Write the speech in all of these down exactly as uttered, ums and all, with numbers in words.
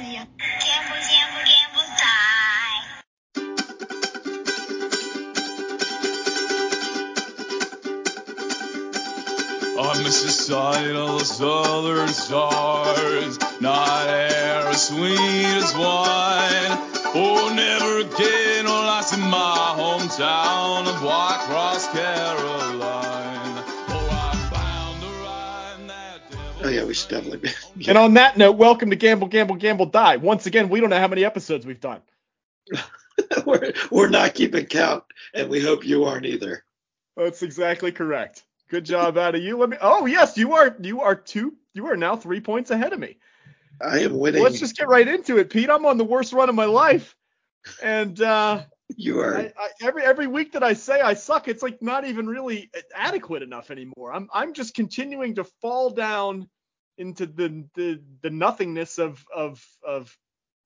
Australia. Gamble, gamble, gamble, die. I'm a societal southern stars, not air as sweet as wine. Oh, never again will I see my hometown of White Cross, Carolina. Oh, I found the rhyme that devil. Oh, yeah, we should definitely be. Yeah. And on that note, welcome to Gamble, Gamble, Gamble, Die. Once again, we don't know how many episodes we've done. we're, we're not keeping count, and we hope you aren't either. That's exactly correct. Good job out of you. Let me. Oh yes, you are. You are two. You are now three points ahead of me. I am winning. Let's just get right into it, Pete. I'm on the worst run of my life, and uh, you are. I, I, every every week that I say I suck, it's like not even really adequate enough anymore. I'm I'm just continuing to fall down into the the, the nothingness of of of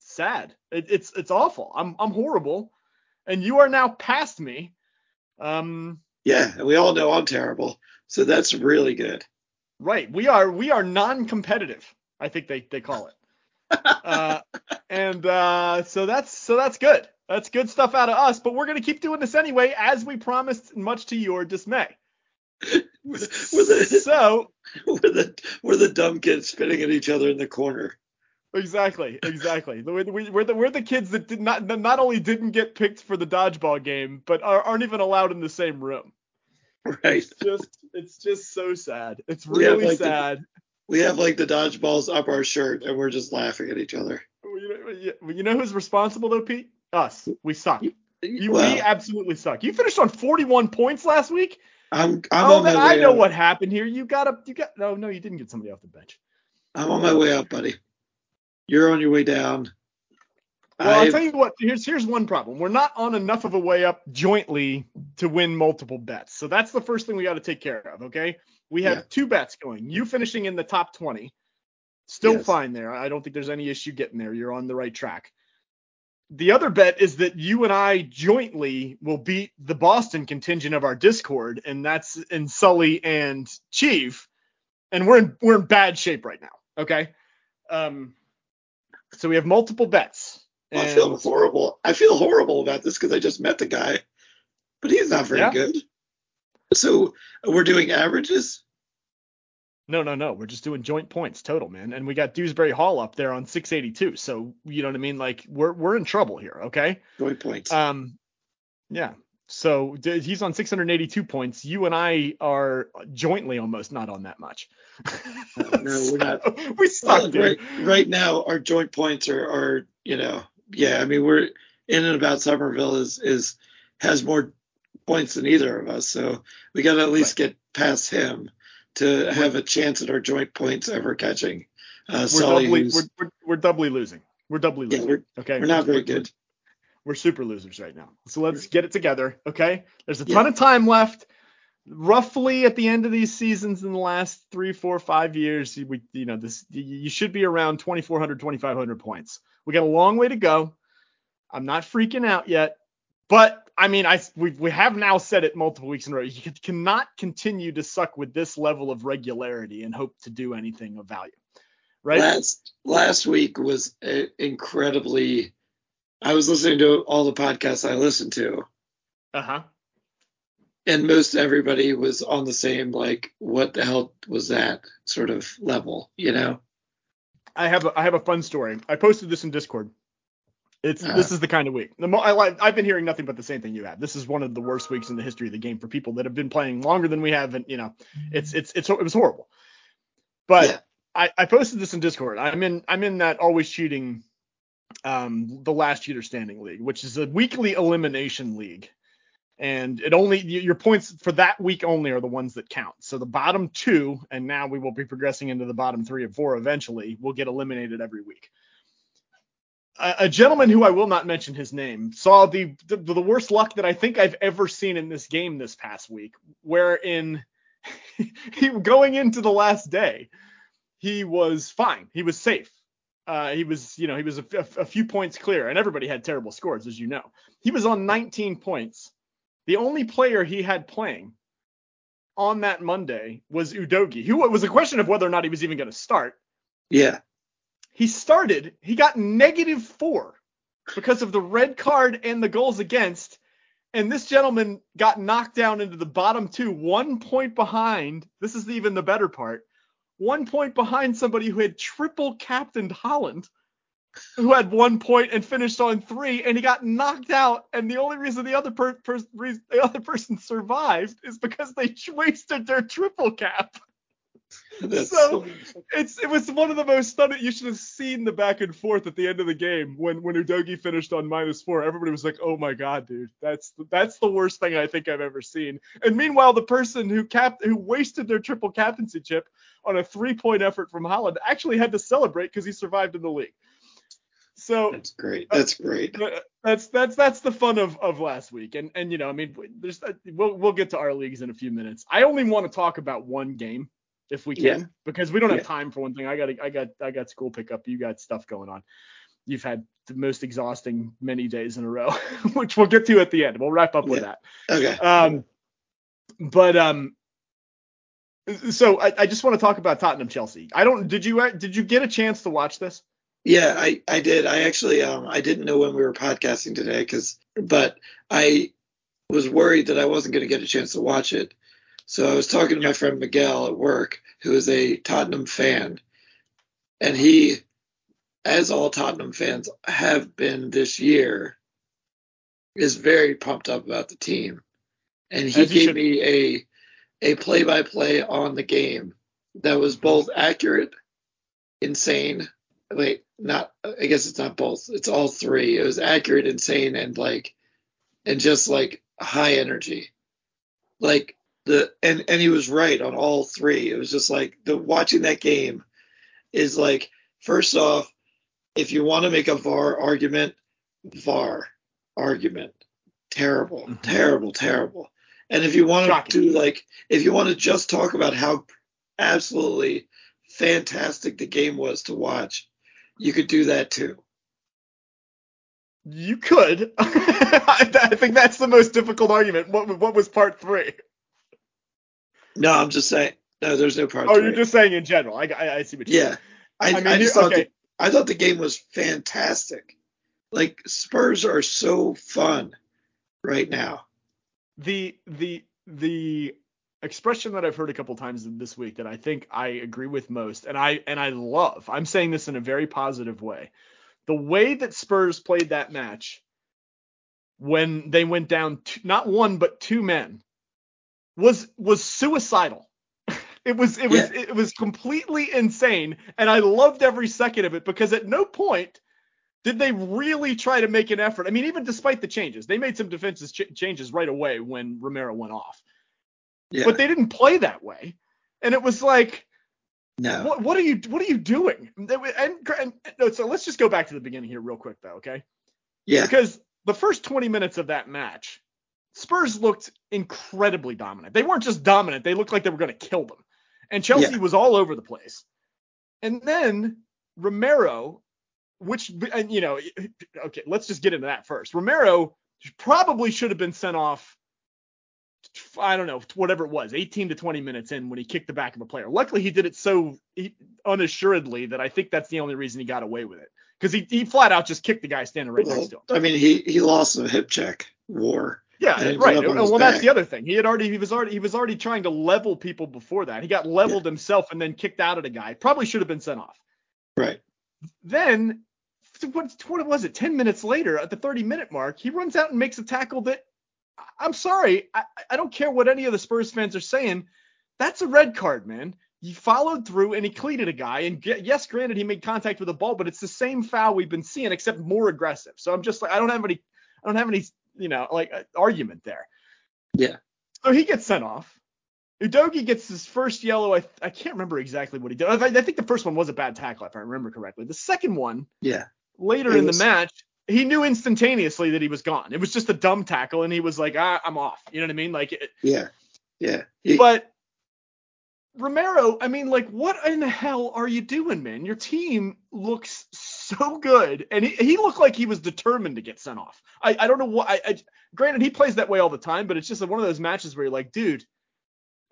sad. It, it's it's awful. I'm I'm horrible, and you are now past me. Um. Yeah, and we all know I'm terrible, so that's really good. Right, we are we are non-competitive, I think they, they call it, uh, and uh, so that's so that's good. That's good stuff out of us. But we're gonna keep doing this anyway, as we promised, much to your dismay. we're the, so we're the we're the dumb kids spitting at each other in the corner. Exactly, exactly. We're, we're, the, we're the kids that did not not only didn't get picked for the dodgeball game, but are, aren't even allowed in the same room. Right. It's just, it's just so sad. It's really like sad. The, we have like the dodgeballs up our shirt, and we're just laughing at each other. You know, you know who's responsible though, Pete? Us. We suck. You, you, well, we absolutely suck. You finished on forty-one points last week. I'm. I'm oh, on man, my way I know up. What happened here. You got up. You got. No, no, you didn't get somebody off the bench. I'm on my way up, buddy. You're on your way down. Well, I've... I'll tell you what. Here's here's one problem. We're not on enough of a way up jointly to win multiple bets. So that's the first thing we got to take care of. Okay. We have yeah. two bets going. You finishing in the top twenty. Still yes. fine there. I don't think there's any issue getting there. You're on the right track. The other bet is that you and I jointly will beat the Boston contingent of our Discord, and that's in Sully and Chief. And we're in we're in bad shape right now. Okay. Um. So we have multiple bets. Well, I feel horrible. I feel horrible about this because I just met the guy, but he's not very yeah. good. So we're doing averages? No, no, no. We're just doing joint points total, man. And we got Dewsbury Hall up there on six eighty-two. So you know what I mean? Like we're we're in trouble here, okay? Joint points. Um, yeah. So he's on six eighty-two points. You and I are jointly almost not on that much. no, no, we're not. We suck, dude. Right, right now, our joint points are, are, you know, yeah. I mean, we're in and about Somerville is is has more points than either of us. So we got to at least right. get past him to have a chance at our joint points ever catching. Uh, we're, Sully, doubly, we're, we're, we're doubly losing. We're doubly losing. Yeah, we're, okay. We're not very good. We're super losers right now. So let's get it together, okay? There's a ton yeah. of time left. Roughly at the end of these seasons in the last three, four, five years, we, you know, this you should be around twenty-four hundred, twenty-five hundred points. We got a long way to go. I'm not freaking out yet, but I mean, I we we have now said it multiple weeks in a row. You cannot continue to suck with this level of regularity and hope to do anything of value, right? Last last week was a, incredibly. I was listening to all the podcasts I listened to. Uh-huh. And most everybody was on the same, like, what the hell was that sort of level, you know? I have a, I have a fun story. I posted this in Discord. It's uh, This is the kind of week. The mo- I, I've been hearing nothing but the same thing you have. This is one of the worst weeks in the history of the game for people that have been playing longer than we have. And, you know, it's it's, it's it was horrible. But yeah. I, I posted this in Discord. I'm in I'm in that always cheating um the last cheater standing league, which is a weekly elimination league, and it only your points for that week only are the ones that count. So the bottom two, and now we will be progressing into the bottom three and four eventually, will get eliminated every week. A, a gentleman who I will not mention his name saw the, the the worst luck that I think I've ever seen in this game this past week, wherein he going into the last day he was fine, he was safe. Uh, he was, you know, he was a, a, a few points clear, and everybody had terrible scores, as you know. He was on nineteen points. The only player he had playing on that Monday was Udogi, who it was a question of whether or not he was even going to start. Yeah. He started, he got negative four because of the red card and the goals against. And this gentleman got knocked down into the bottom two, one point behind. This is even the better part. One point behind somebody who had triple captained Holland, who had one point and finished on three, and he got knocked out. And the only reason the other per- per- re- the other person survived is because they wasted their triple cap. That's so so it's it was one of the most stunning. You should have seen the back and forth at the end of the game when when Udogi finished on minus four. Everybody was like, "Oh my God, dude, that's that's the worst thing I think I've ever seen." And meanwhile, the person who cap who wasted their triple captaincy chip on a three point effort from Holland actually had to celebrate because he survived in the league. So that's great. That's great. Uh, that's that's that's the fun of, of last week. And and you know, I mean, there's uh, we'll we'll get to our leagues in a few minutes. I only want to talk about one game. If we can, yeah. because we don't have yeah. time for one thing. I got, I got, I got school pickup. You got stuff going on. You've had the most exhausting many days in a row, which we'll get to at the end. We'll wrap up with yeah. that. Okay. Um, but um, so I, I just want to talk about Tottenham Chelsea. I don't. Did you did you get a chance to watch this? Yeah, I, I did. I actually um I didn't know when we were podcasting today because but I was worried that I wasn't going to get a chance to watch it. So I was talking to my friend Miguel at work, who is a Tottenham fan, and he, as all Tottenham fans have been this year, is very pumped up about the team. And he gave me a a play-by-play on the game that was both accurate, insane. Wait, not. I guess it's not both. It's all three. It was accurate, insane, and like, and just like high energy, like. The and, and he was right on all three. It was just like the watching that game is like, first off, if you want to make a V A R argument, V A R argument. Terrible, mm-hmm. terrible, terrible. And if you want Shocking. to do like if you want to just talk about how absolutely fantastic the game was to watch, you could do that too. You could. I, I think that's the most difficult argument. What what was part three? No, I'm just saying. No, there's no part. Oh, you're it. just saying in general. I, I, I see what you yeah. mean. Yeah, I, I, mean, I just thought okay. the, I thought the game was fantastic. Like Spurs are so fun right now. The the the expression that I've heard a couple times this week that I think I agree with most, and I and I love. I'm saying this in a very positive way. The way that Spurs played that match, when they went down two, not one but two men. was was suicidal. It was it was yeah. it was completely insane, and I loved every second of it because at no point did they really try to make an effort. I mean, even despite the changes, they made some defensive ch- changes right away when Romero went off. Yeah. But they didn't play that way, and it was like, no. What, what are you what are you doing? And, and, and no, so let's just go back to the beginning here real quick though, okay? Yeah. Because the first twenty minutes of that match, Spurs looked incredibly dominant. They weren't just dominant. They looked like they were going to kill them. And Chelsea yeah. was all over the place. And then Romero, which, and you know, okay, let's just get into that first. Romero probably should have been sent off, I don't know, whatever it was, eighteen to twenty minutes in when he kicked the back of a player. Luckily, he did it so he, unassuredly that I think that's the only reason he got away with it. Because he, he flat out just kicked the guy standing right well, next to him. I mean, he, he lost a hip check war. Yeah, right. Well, that's the other thing. He had already, he was already, he was already trying to level people before that. He got leveled yeah. himself and then kicked out at a guy. Probably should have been sent off. Right. Then, what, what was it? Ten minutes later, at the thirty-minute mark, he runs out and makes a tackle that. I'm sorry, I, I don't care what any of the Spurs fans are saying. That's a red card, man. He followed through and he cleated a guy. And get, yes, granted, he made contact with the ball, but it's the same foul we've been seeing, except more aggressive. So I'm just like, I don't have any, I don't have any. You know, like uh, argument there. Yeah. So he gets sent off. Udogi gets his first yellow. I th- I can't remember exactly what he did. I, I think the first one was a bad tackle, if I remember correctly. The second one, yeah, later it in was... the match, he knew instantaneously that he was gone. It was just a dumb tackle, and he was like, ah, I'm off. You know what I mean? Like, it, yeah, yeah. He... But Romero, I mean, like, what in the hell are you doing, man? Your team looks so good, and he, he looked like he was determined to get sent off. I, I don't know what. I, I granted he plays that way all the time, but it's just one of those matches where you're like, dude,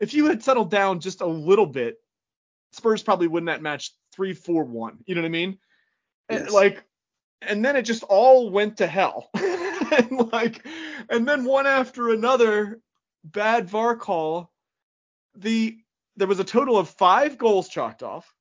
if you had settled down just a little bit, Spurs probably win that match three four one. You know what I mean? Yes. And, like, and then it just all went to hell. and like, and then one after another bad V A R call. The there was a total of five goals chalked off.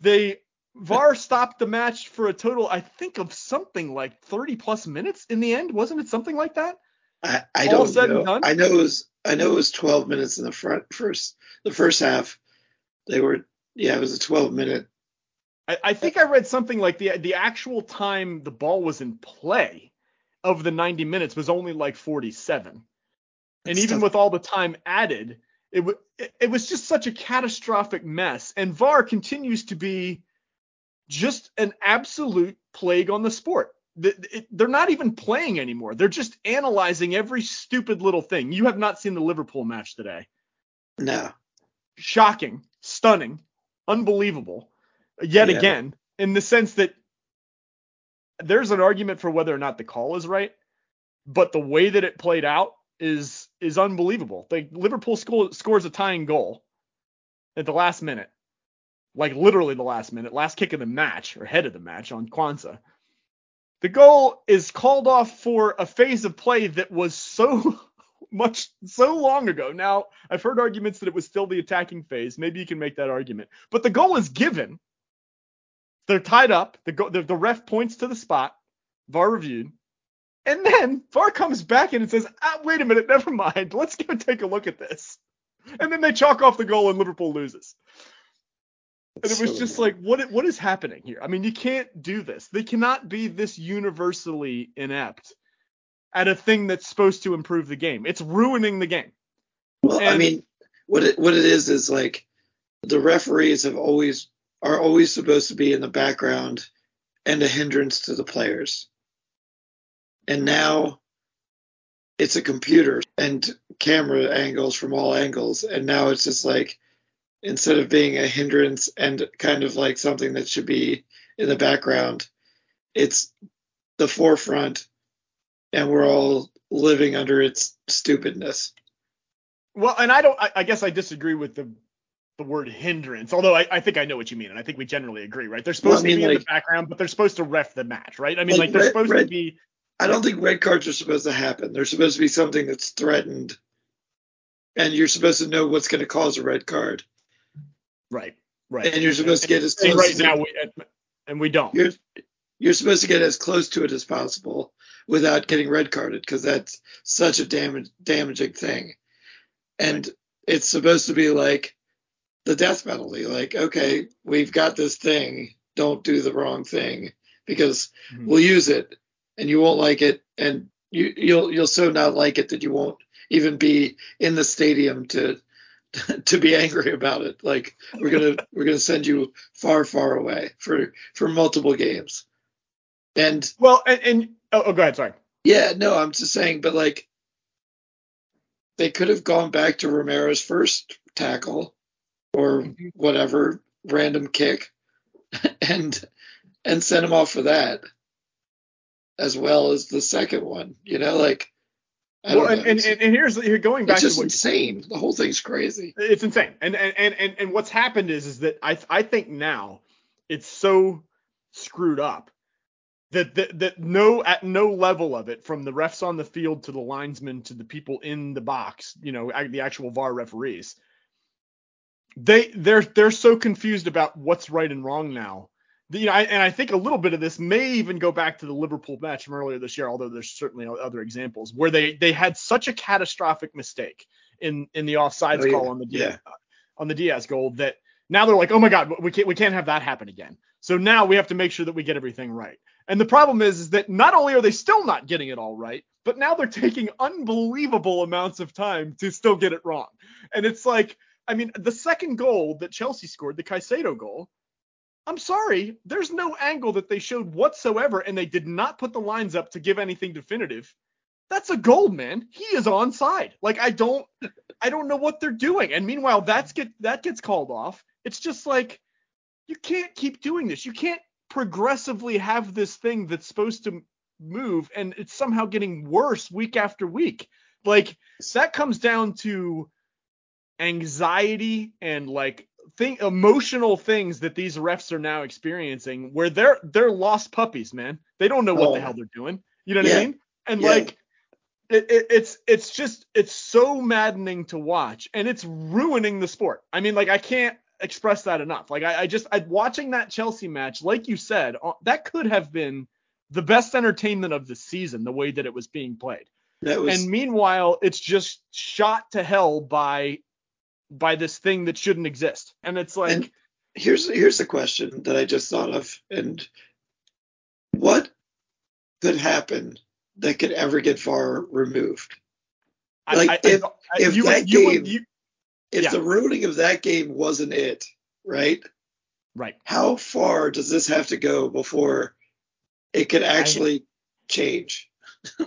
They V A R stopped the match for a total, I think, of something like thirty plus minutes in the end. Wasn't it something like that? I, I all don't said know. And done? I know it was. I know it was twelve minutes in the front first. The first half, they were. Yeah, it was a twelve minute. I, I think I read something like the the actual time the ball was in play of the ninety minutes was only like forty-seven. And even with all the time added, it, w- it was just such a catastrophic mess. And V A R continues to be just an absolute plague on the sport. The, it, they're not even playing anymore. They're just analyzing every stupid little thing. You have not seen the Liverpool match today. No. Shocking, stunning, unbelievable, yet yeah. again, in the sense that there's an argument for whether or not the call is right, but the way that it played out is is unbelievable. Like, Liverpool sco- scores a tying goal at the last minute, like literally the last minute, last kick of the match or head of the match on Kwanzaa. The goal is called off for a phase of play that was so much, so long ago. Now, I've heard arguments that it was still the attacking phase. Maybe you can make that argument. But the goal is given. They're tied up. The, go- the, the ref points to the spot. V A R reviewed. And then V A R comes back in and says, ah, wait a minute, never mind. Let's go take a look at this. And then they chalk off the goal and Liverpool loses. And it was just like, what? what is happening here? I mean, you can't do this. They cannot be this universally inept at a thing that's supposed to improve the game. It's ruining the game. Well, and I mean, what it, what it is is like the referees have always are always supposed to be in the background and a hindrance to the players. And now it's a computer and camera angles from all angles. And now it's just like, instead of being a hindrance and kind of like something that should be in the background, it's the forefront and we're all living under its stupidness. Well, and I don't, I, I guess I disagree with the the word hindrance, although I, I think I know what you mean. And I think we generally agree, right? They're supposed well, I mean, to be like, in the background, but they're supposed to ref the match, right? I mean, like, like they're red, supposed red, to be. I don't think red cards are supposed to happen. They're supposed to be something that's threatened, and you're supposed to know what's going to cause a red card. Right, right. And you're supposed and, to get as close. Right now, we, and we don't. You're, you're supposed to get as close to it as possible without getting red carded, because that's such a damage, damaging thing. And right. It's supposed to be like the death penalty. Like, okay, we've got this thing. Don't do the wrong thing, because mm-hmm. we'll use it. And you won't like it, and you, you'll you'll so not like it that you won't even be in the stadium to to be angry about it. Like, we're gonna we're gonna send you far, far away for, for multiple games. And well, and, and oh, oh, go ahead, sorry. Yeah, no, I'm just saying, but like they could have gone back to Romero's first tackle or whatever random kick, and and sent him off for that, as well as the second one, you know, like. I well, don't know. And, and and here's here going back. It's just to what, insane. The whole thing's crazy. It's insane. And and and and, and what's happened is is that I I think now it's so screwed up that that that no at no level of it, from the refs on the field to the linesmen to the people in the box, you know, the actual V A R referees, they they're they're so confused about what's right and wrong now. You know, I, and I think a little bit of this may even go back to the Liverpool match from earlier this year, although there's certainly other examples where they, they had such a catastrophic mistake in, in the offsides oh, yeah. call on the Diaz, yeah. on the Diaz goal that now they're like, oh my God, we can't we can't have that happen again. So now we have to make sure that we get everything right. And the problem is, is that not only are they still not getting it all right, but now they're taking unbelievable amounts of time to still get it wrong. And it's like, I mean, the second goal that Chelsea scored, the Caicedo goal. I'm sorry, there's no angle that they showed whatsoever, and they did not put the lines up to give anything definitive. That's a goal, man. He is onside. Like, I don't, I don't know what they're doing. And meanwhile, that's get that gets called off. It's just like, you can't keep doing this. You can't progressively have this thing that's supposed to move, and it's somehow getting worse week after week. Like, that comes down to anxiety and like think emotional things that these refs are now experiencing, where they're they're lost puppies, man. They don't know what oh. the hell they're doing. You know what yeah. I mean? And yeah. like it, it, it's it's just it's so maddening to watch, and it's ruining the sport. I mean, like I can't express that enough. Like I, I just I watching that Chelsea match, like you said, that could have been the best entertainment of the season, the way that it was being played. That was... And meanwhile, it's just shot to hell by by this thing that shouldn't exist. And it's like, and here's here's a question that I just thought of. And what could happen that could ever get V A R removed? Like I, I, if, I, I, if you, that you, game, you, if yeah. the ruining of that game wasn't it, right? Right. How far does this have to go before it could actually I, change?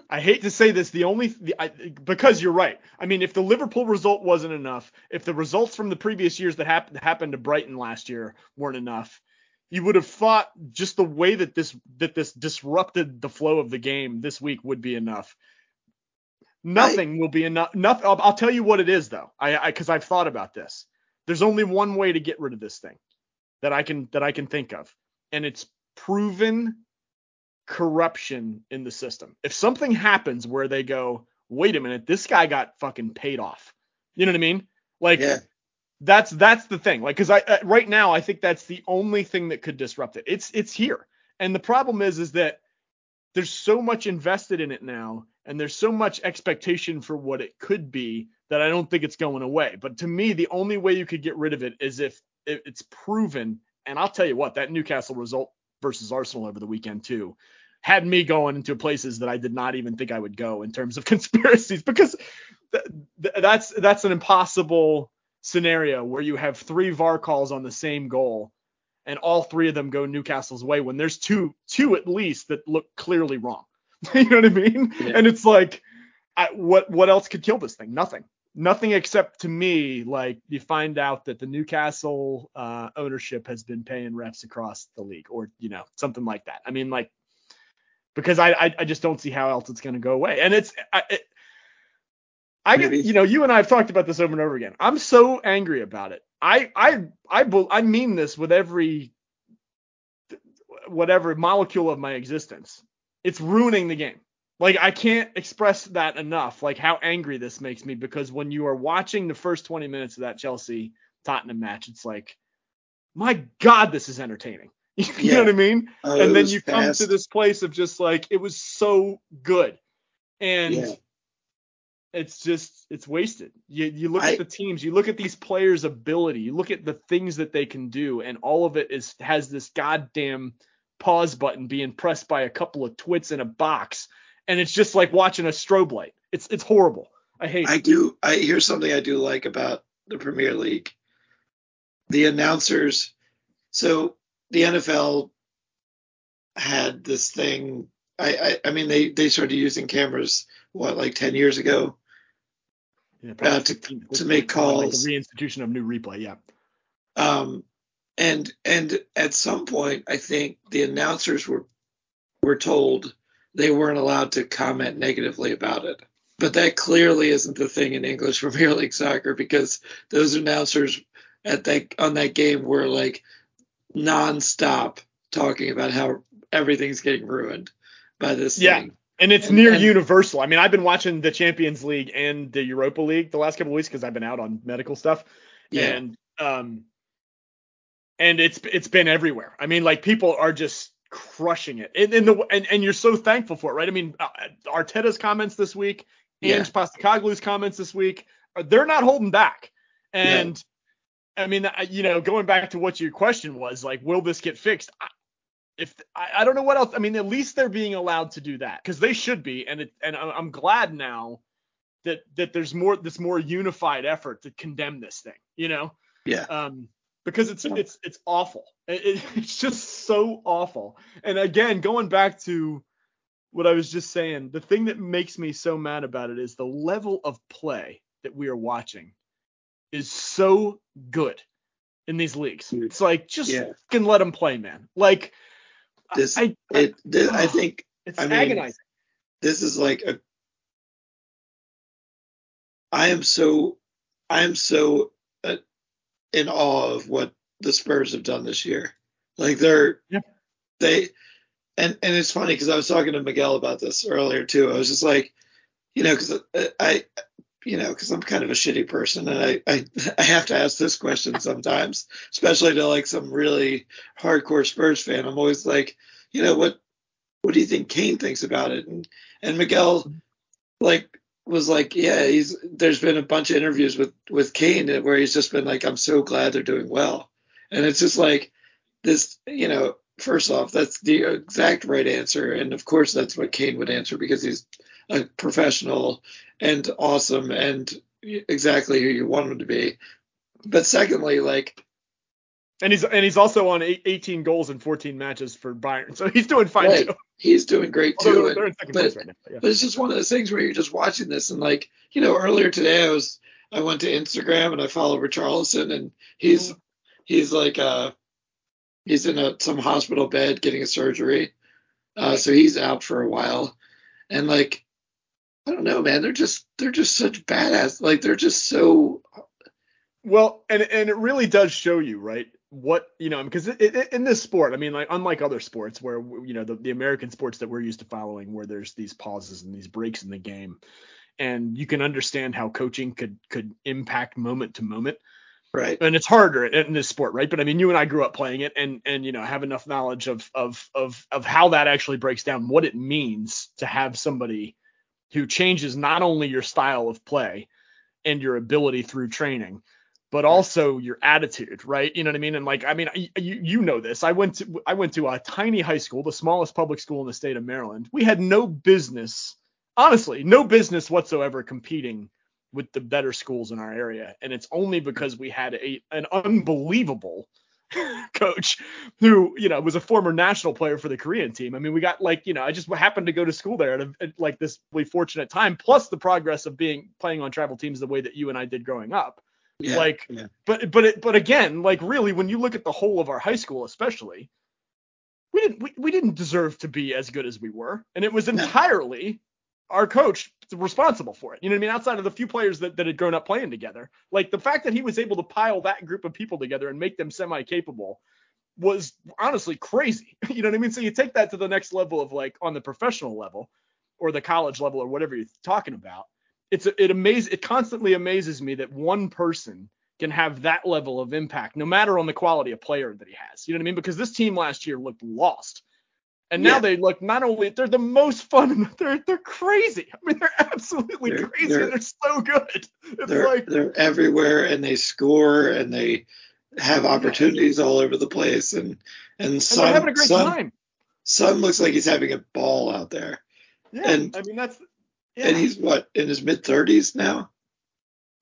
I hate to say this, the only the, I, because you're right. I mean, if the Liverpool result wasn't enough, if the results from the previous years that happened happened to Brighton last year weren't enough, you would have thought just the way that this that this disrupted the flow of the game this week would be enough. Nothing I, will be enough. Nothing. I'll, I'll tell you what it is though, I because I've thought about this. There's only one way to get rid of this thing that I can that I can think of, and it's proven corruption in the system. If something happens where they go, wait a minute, this guy got fucking paid off. You know what I mean? Like yeah. that's that's the thing. Like, because I uh, right now I think that's the only thing that could disrupt it. It's it's here, and the problem is is that there's so much invested in it now, and there's so much expectation for what it could be that I don't think it's going away. But to me, the only way you could get rid of it is if it's proven. And I'll tell you what, that Newcastle result versus Arsenal over the weekend too had me going into places that I did not even think I would go in terms of conspiracies, because th- th- that's that's an impossible scenario where you have three V A R calls on the same goal and all three of them go Newcastle's way when there's two two at least that look clearly wrong. You know what I mean? Yeah. And it's like, I, what what else could kill this thing? Nothing. Nothing except, to me, like you find out that the Newcastle uh, ownership has been paying refs across the league, or, you know, something like that. I mean, like, because I I, I just don't see how else it's going to go away. And it's I, it, I get, you know, you and I have talked about this over and over again. I'm so angry about it. I I I, I mean this with every whatever molecule of my existence. It's ruining the game. Like, I can't express that enough, like how angry this makes me, because when you are watching the first twenty minutes of that Chelsea Tottenham match, it's like, my God, this is entertaining. You yeah. know what I mean? Uh, and then you fast. come to this place of just like, it was so good. And yeah. it's just, it's wasted. You you look I, at the teams, you look at these players' ability, you look at the things that they can do, and all of it is has this goddamn pause button being pressed by a couple of twits in a box. And it's just like watching a strobe light. It's it's horrible. I hate I it. I do. I here's something I do like about the Premier League. The announcers. So the N F L had this thing. I I, I mean, they, they started using cameras, what, like ten years ago? Yeah, uh, to, fifteen, to make calls. Like the reinstitution of new replay, yeah. Um, and and at some point, I think the announcers were were told they weren't allowed to comment negatively about it. But that clearly isn't the thing in English Premier League soccer, because those announcers at that on that game were like nonstop talking about how everything's getting ruined by this yeah. thing. And it's and, near and, universal. I mean, I've been watching the Champions League and the Europa League the last couple of weeks because I've been out on medical stuff. Yeah. And um and it's it's been everywhere. I mean, like, people are just crushing it, and and, the, and and you're so thankful for it, right? I mean, Arteta's comments this week, yeah. Ange Postecoglou's comments this week, they're not holding back. And yeah. I mean, you know, going back to what your question was, like, will this get fixed? I, if I, I don't know what else. I mean, at least they're being allowed to do that, because they should be. And it, and I'm glad now that that there's more this more unified effort to condemn this thing, you know? Yeah. Um. Because it's it's it's awful. It, it's just so awful. And again, going back to what I was just saying, the thing that makes me so mad about it is the level of play that we are watching is so good in these leagues. It's like, just yeah. fucking let them play, man. Like, this, I I, it, this, oh, I think it's I agonizing. Mean, this is like a. I am so I am so. Uh, in awe of what the Spurs have done this year. Like they're yep. they and and it's funny because I was talking to Miguel about this earlier too. I was just like, you know, because I you know because I'm kind of a shitty person and I, I I have to ask this question sometimes, especially to like some really hardcore Spurs fan. I'm always like, you know, what what do you think Kane thinks about it? And and Miguel like was like, yeah, he's there's been a bunch of interviews with with Kane where he's just been like, I'm so glad they're doing well. And it's just like this, you know, first off, that's the exact right answer. And of course, that's what Kane would answer because he's a professional and awesome and exactly who you want him to be. But secondly, like. And he's and he's also on eighteen goals in fourteen matches for Bayern. So he's doing fine. Right. Too. He's doing great, too. And, in but, place right now, but, yeah. but it's just one of those things where you're just watching this. And like, you know, earlier today, I was I went to Instagram and I followed Richarlison and he's. He's like, uh, he's in a, some hospital bed getting a surgery. Uh, so he's out for a while. And like, I don't know, man, they're just, they're just such badass. Like they're just so. Well, and, and it really does show you, right. What, you know, because it, it, in this sport, I mean, like unlike other sports where, you know, the, the American sports that we're used to following, where there's these pauses and these breaks in the game and you can understand how coaching could, could impact moment to moment. Right. And it's harder in this sport, right? But I mean, you and I grew up playing it and, and, you know, have enough knowledge of, of, of, of how that actually breaks down, what it means to have somebody who changes not only your style of play and your ability through training, but also your attitude, right? You know what I mean? And like, I mean, you, you know this, I went to, I went to a tiny high school, the smallest public school in the state of Maryland. We had no business, honestly, no business whatsoever competing with the better schools in our area. And it's only because we had a, an unbelievable coach who, you know, was a former national player for the Korean team. I mean, we got like, you know, I just happened to go to school there at, a, at like this really fortunate time, plus the progress of being playing on travel teams the way that you and I did growing up. Yeah, like, yeah. but, but, it, but again, like really, when you look at the whole of our high school, especially, we didn't, we, we didn't deserve to be as good as we were. And it was entirely our coach responsible for it. You know what I mean? Outside of the few players that, that had grown up playing together, like the fact that he was able to pile that group of people together and make them semi-capable was honestly crazy. You know what I mean? So you take that to the next level of like on the professional level or the college level or whatever you're talking about. It's it amazes, it constantly amazes me that one person can have that level of impact, no matter on the quality of player that he has. You know what I mean? Because this team last year looked lost. And now yeah. they look not only they're the most fun, they're they're crazy. I mean, they're absolutely they're, crazy. They're, they're so good. It's they're, like they're everywhere and they score and they have opportunities all over the place and and, and Son, they're having a great Son, time. Son looks like he's having a ball out there. Yeah, and, I mean that's yeah. And he's what in his mid thirties now?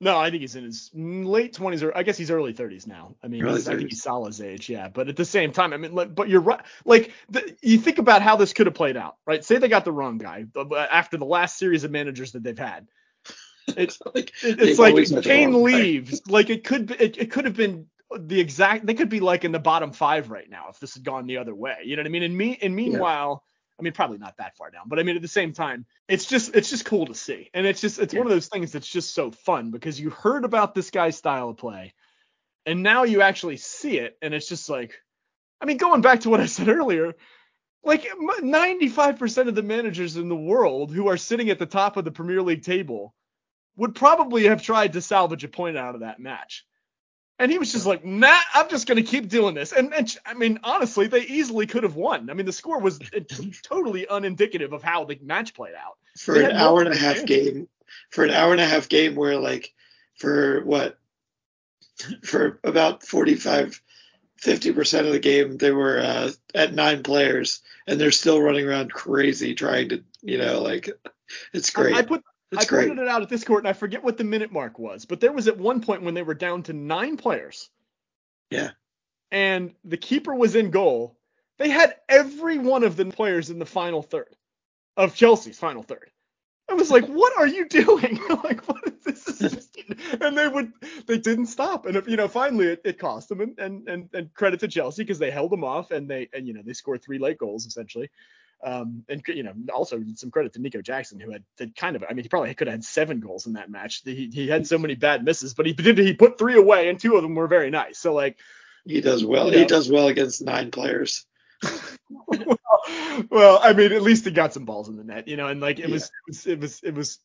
No, I think he's in his late twenties or I guess he's early thirties now. I mean, I think he's Salah's age. Yeah. But at the same time, I mean, like, but you're right. Like the, you think about how this could have played out, right? Say they got the wrong guy after the last series of managers that they've had. It's like, it's like Kane leaves. Guy. Like it could be, it, it could have been the exact, they could be like in the bottom five right now if this had gone the other way. You know what I mean? And me, and meanwhile, yeah. I mean, probably not that far down, but I mean, at the same time, it's just, it's just cool to see. And it's just, it's yeah. one of those things that's just so fun because you heard about this guy's style of play and now you actually see it. And it's just like, I mean, going back to what I said earlier, like ninety-five percent of the managers in the world who are sitting at the top of the Premier League table would probably have tried to salvage a point out of that match. And he was just like, nah, I'm just going to keep doing this. And, and I mean, honestly, they easily could have won. I mean, the score was totally unindicative of how the match played out. For an hour and a half game, for an hour and a half game where like for what, for about forty-five, fifty percent of the game, they were uh, at nine players and they're still running around crazy trying to, you know, like it's great. I, I put, That's I great. pointed it out at Discord, and I forget what the minute mark was, but there was at one point when they were down to nine players. Yeah. And the keeper was in goal. They had every one of the players in the final third of Chelsea's final third. I was like, what are you doing? Like, what is this? This is just... And they would, they didn't stop. And, you know, finally it, it cost them. And, and, and, and credit to Chelsea because they held them off and they, and, you know, they scored three late goals essentially. Um, and, you know, also some credit to Nico Jackson, who had did kind of, I mean, he probably could have had seven goals in that match. He he had so many bad misses, but he did, he put three away and two of them were very nice. So like, he does well. You know, he does well against nine players. well, well, I mean, at least he got some balls in the net, you know, and like it, yeah. was, it was, it was, it was,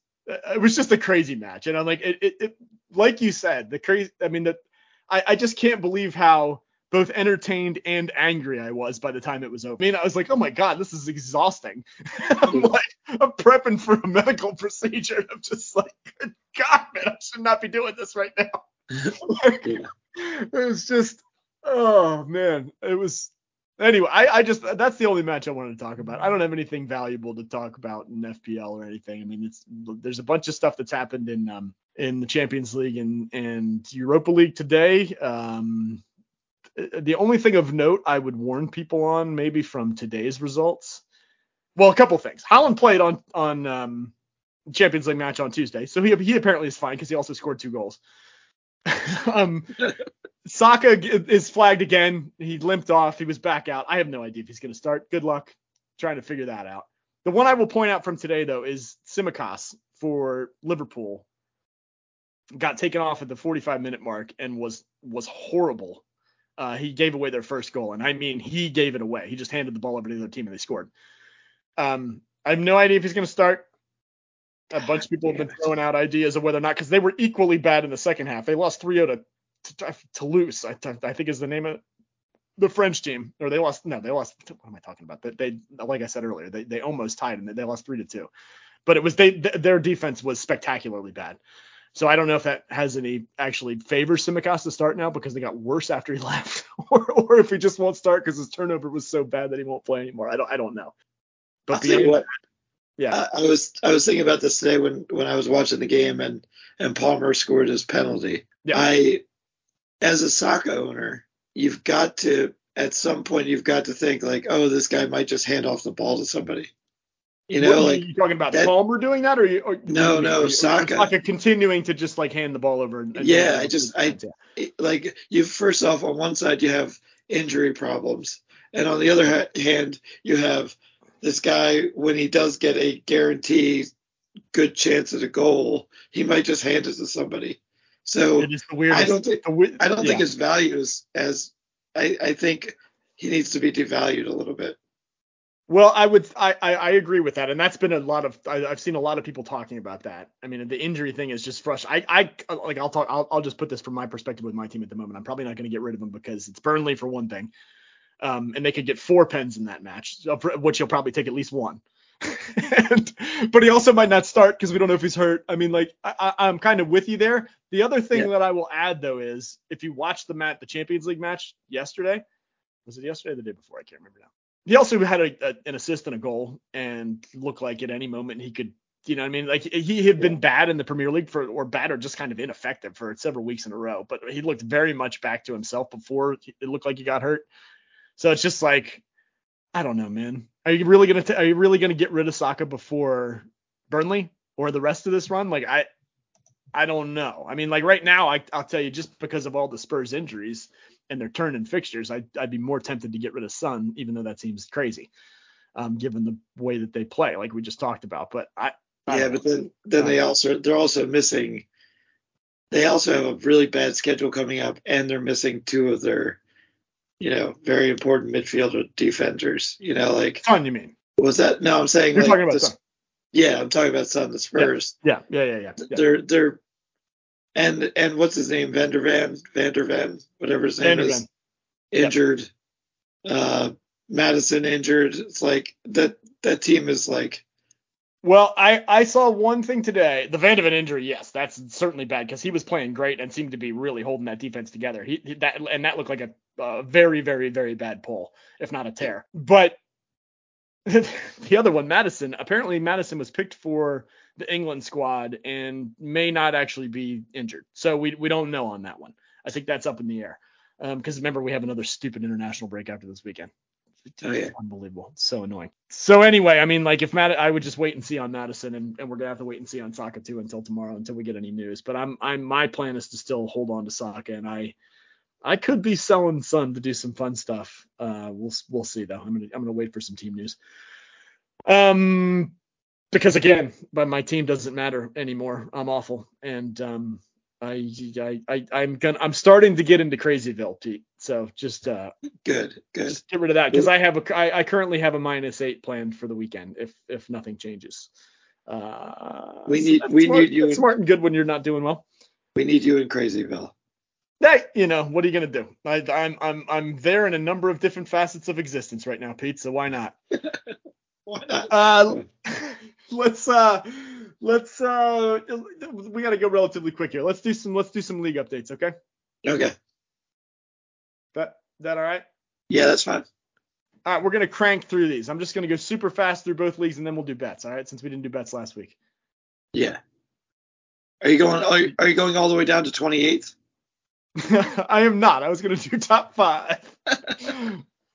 it was just a crazy match. And I'm like, it, it, it like you said, the crazy, I mean, the, I, I just can't believe how both entertained and angry I was by the time it was over. I mean, I was like, oh my God, this is exhausting. I'm like, I'm prepping for a medical procedure. And I'm just like, good God, man, I should not be doing this right now. Like, yeah. It was just, oh man, it was. Anyway, I, I just that's the only match I wanted to talk about. I don't have anything valuable to talk about in F P L or anything. I mean, it's there's a bunch of stuff that's happened in um in the Champions League and, and Europa League today. Um, the only thing of note I would warn people on maybe from today's results. Well, a couple things. Holland played on on um Champions League match on Tuesday, so he he apparently is fine because he also scored two goals. um, Saka is flagged again. He limped off. He was back out. I have no idea if he's going to start. Good luck trying to figure that out. The one I will point out from today, though, is Tsimikas for Liverpool got taken off at the forty-five minute mark and was was horrible. Uh, he gave away their first goal, and I mean, he gave it away. He just handed the ball over to the other team, and they scored. Um, I have no idea if he's going to start. A bunch of people have been throwing out ideas of whether or not, because they were equally bad in the second half. They lost three to nothing to Toulouse, I, I think is the name of the French team. Or they lost, no, they lost, what am I talking about? They, they like I said earlier, they, they almost tied and they lost three to two. But it was, they their defense was spectacularly bad. So I don't know if that has any actually favors Tsimikas to start now because they got worse after he left. or, or if he just won't start because his turnover was so bad that he won't play anymore. I don't, I don't know. But I'll tell you what. Yeah, I, I was I was thinking about this today when, when I was watching the game and, and Palmer scored his penalty. Yeah. I, as a Saka owner, you've got to at some point you've got to think like, oh, this guy might just hand off the ball to somebody. You know, what, like are you talking about that, Palmer doing that, or, you, or no, no, you, Saka Saka continuing to just like hand the ball over. And, and yeah, I just I yeah. like you. First off, on one side you have injury problems, and on the other ha- hand you have. This guy, when he does get a guaranteed good chance at a goal, he might just hand it to somebody. So it is the weirdest, I don't think the weird, I don't yeah. think his value is as I, I think he needs to be devalued a little bit. Well, I would I, I, I agree with that, and that's been a lot of I, I've seen a lot of people talking about that. I mean, the injury thing is just frustrating. I I like I'll talk I'll I'll just put this from my perspective with my team at the moment. I'm probably not going to get rid of him because it's Burnley for one thing. Um, and they could get four pens in that match, which he'll probably take at least one. and, but he also might not start because we don't know if he's hurt. I mean, like, I, I'm kind of with you there. The other thing yeah. that I will add, though, is if you watch the mat, the Champions League match yesterday, was it yesterday or the day before? I can't remember now. He also had a, a, an assist and a goal and looked like at any moment he could, you know what I mean? Like, he had been yeah. bad in the Premier League for or bad or just kind of ineffective for several weeks in a row. But he looked very much back to himself before it looked like he got hurt. So it's just like, I don't know, man. Are you really gonna t- are you really gonna get rid of Saka before Burnley or the rest of this run? Like I, I don't know. I mean, like right now, I, I'll tell you, just because of all the Spurs injuries and their turn in fixtures, I, I'd be more tempted to get rid of Son, even though that seems crazy, um, given the way that they play, like we just talked about. But I, I yeah, but then then they also they're also missing. They also have a really bad schedule coming up, and they're missing two of their. You know, very important midfielder defenders. You know, like Son. You mean? Was that? No, I'm saying. You're like, talking about Son. Yeah, I'm talking about Son. The Spurs. Yeah, yeah, yeah, yeah. yeah. They're they're and and what's his name? Vandervan, Vandervan, whatever his name Vandervan. is, injured. Yep. Uh, Madison injured. It's like that that team is like. Well, I, I saw one thing today. The Vandervan injury, yes, that's certainly bad because he was playing great and seemed to be really holding that defense together. He, he that and that looked like a uh, very, very, very bad pull, if not a tear. But the other one, Madison, apparently Madison was picked for the England squad and may not actually be injured. So we we don't know on that one. I think that's up in the air because um, remember, we have another stupid international break after this weekend. Oh, yeah. Unbelievable. So annoying. So anyway, I mean, like if Matt, I would just wait and see on Madison, and, and we're going to have to wait and see on Saka too until tomorrow, until we get any news. But I'm, I'm, my plan is to still hold on to Saka, and I, I could be selling Son to do some fun stuff. Uh, we'll, we'll see though. I'm going to, I'm going to wait for some team news. Um, because again, but my team doesn't matter anymore. I'm awful. And, um, I, I, I, I'm gonna, I'm starting to get into Crazyville, Pete. So just uh, good, good. Just get rid of that because I have a, I, I currently have a minus eight planned for the weekend if, if nothing changes. Uh, we need, so we smart, need you. It's smart and good when you're not doing well. We need you in Crazyville. That, you know, what are you gonna do? I, I'm, I'm, I'm there in a number of different facets of existence right now, Pete. So why not? Why not? Uh, let's uh. Let's uh, we gotta go relatively quick here. Let's do some, let's do some league updates, okay? Okay. That that all right? Yeah, that's fine. All right, we're gonna crank through these. I'm just gonna go super fast through both leagues, and then we'll do bets. All right, since we didn't do bets last week. Yeah. Are you going? Are you, are you going all the way down to twenty-eighth? I am not. I was gonna do top five.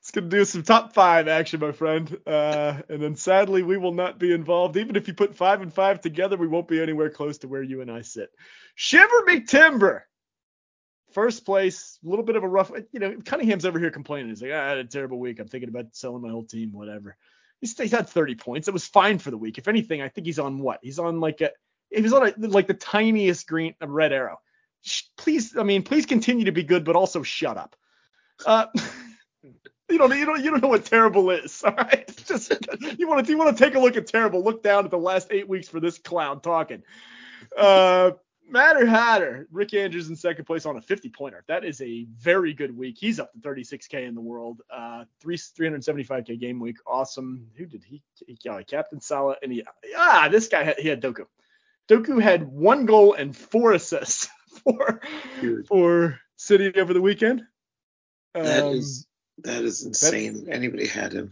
It's going to do some top five action, my friend. Uh, and then sadly, we will not be involved. Even if you put five and five together, we won't be anywhere close to where you and I sit. Shiver me timber. First place, a little bit of a rough, you know, Cunningham's over here complaining. He's like, I had a terrible week. I'm thinking about selling my whole team, whatever. He's, he's had thirty points. It was fine for the week. If anything, I think he's on what? He's on like a, he was on a, like the tiniest green, a red arrow. Please, I mean, please continue to be good, but also shut up. Uh, You don't, you don't, you don't know what terrible is, all right? It's just you want to, you want to take a look at terrible. Look down at the last eight weeks for this clown talking. Uh, Matter Hatter, Rick Andrews in second place on a fifty-pointer. That is a very good week. He's up to thirty-six K in the world. Uh, three three seventy-five K game week. Awesome. Who did he? he uh, Captain Salah, and he ah, this guy had, he had Doku. Doku had one goal and four assists for Dude. for City over the weekend. Um, that is. That is insane. That, Anybody had him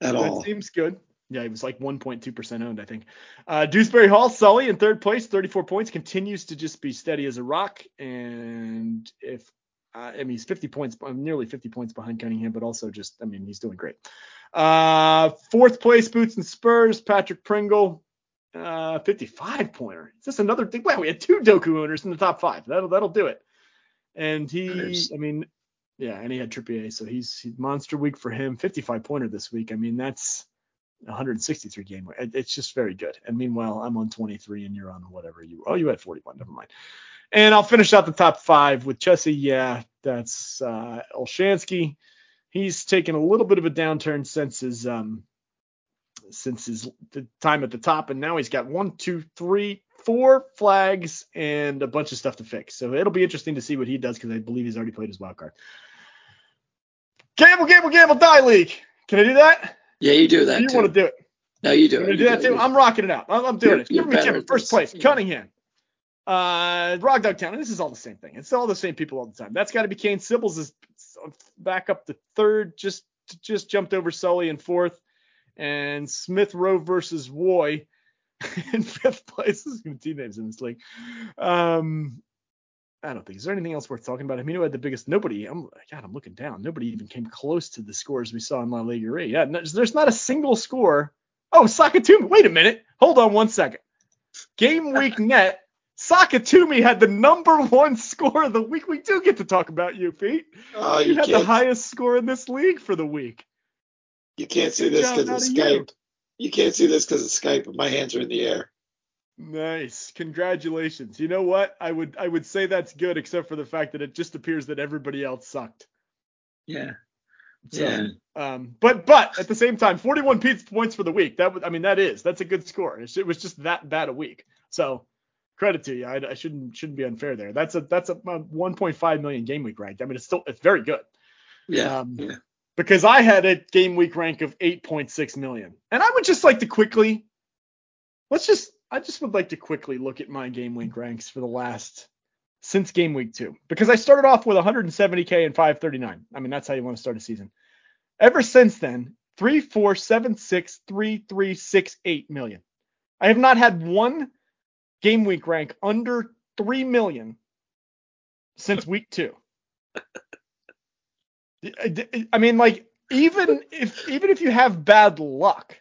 at that all. That seems good. Yeah, he was like one point two percent owned, I think. Uh, Dewsbury Hall, Sully in third place, thirty-four points. Continues to just be steady as a rock. And if uh, I mean, he's fifty points, I'm nearly fifty points behind Cunningham, but also just, I mean, he's doing great. Uh, fourth place, Boots and Spurs, Patrick Pringle, uh, fifty-five pointer. Is this another thing? Wow, we had two Doku owners in the top five. That'll that'll do it. And he, There's... I mean. Yeah, and he had Trippier, so he's, he's monster week for him. fifty-five pointer this week. I mean, that's one sixty-three game. It's just very good. And meanwhile, I'm on twenty-three, and you're on whatever you. Oh, you had forty-one. Never mind. And I'll finish out the top five with Chelsea. Yeah, that's uh, Olshansky. He's taken a little bit of a downturn since his um since his the time at the top, and now he's got one, two, three. Four flags and a bunch of stuff to fix. So it'll be interesting to see what he does because I believe he's already played his wild card. Gamble, gamble, gamble, die league. Can I do that? Yeah, you do that. You too. Want to do it? No, you do. You it. You do, do that it. too. I'm rocking it out. I'm, I'm doing you're, it. Give me Jim. First place, yeah. Cunningham, uh, Rog Dog Town. This is all the same thing. It's all the same people all the time. That's got to be Kane. Sibbles is back up to third. Just just jumped over Sully in fourth, and Smith Rowe versus Woy. In fifth place. There's some team names in this league. Um, I don't think. Is there anything else worth talking about? I mean, who had the biggest? Nobody. I'm, God, I'm looking down. Nobody even came close to the scores we saw in La Liga. Yeah, no, there's not a single score. Oh, Sakatumi. Wait a minute. Hold on one second. Game week net. Sakatumi had the number one score of the week. We do get to talk about you, Pete. Oh, you, you had the highest score in this league for the week. You can't see this because of Skype. You. You can't see this because of Skype, but my hands are in the air. Nice. Congratulations. You know what? I would I would say that's good, except for the fact that it just appears that everybody else sucked. Yeah. So, yeah. Um. But but at the same time, forty-one points for the week. That would I mean that is that's a good score. It was just that bad a week. So credit to you. I, I shouldn't shouldn't be unfair there. That's a that's a one point five million game week rank. I mean it's still it's very good. Yeah. Um, yeah. Because I had a game week rank of eight point six million. And I would just like to quickly, let's just, I just would like to quickly look at my game week ranks for the last, since game week two. Because I started off with one seventy K and five thirty-nine. I mean, that's how you want to start a season. Ever since then, three, four, seven, six, three, three, six, eight million. I have not had one game week rank under three million since week two. I mean, like, even if even if you have bad luck,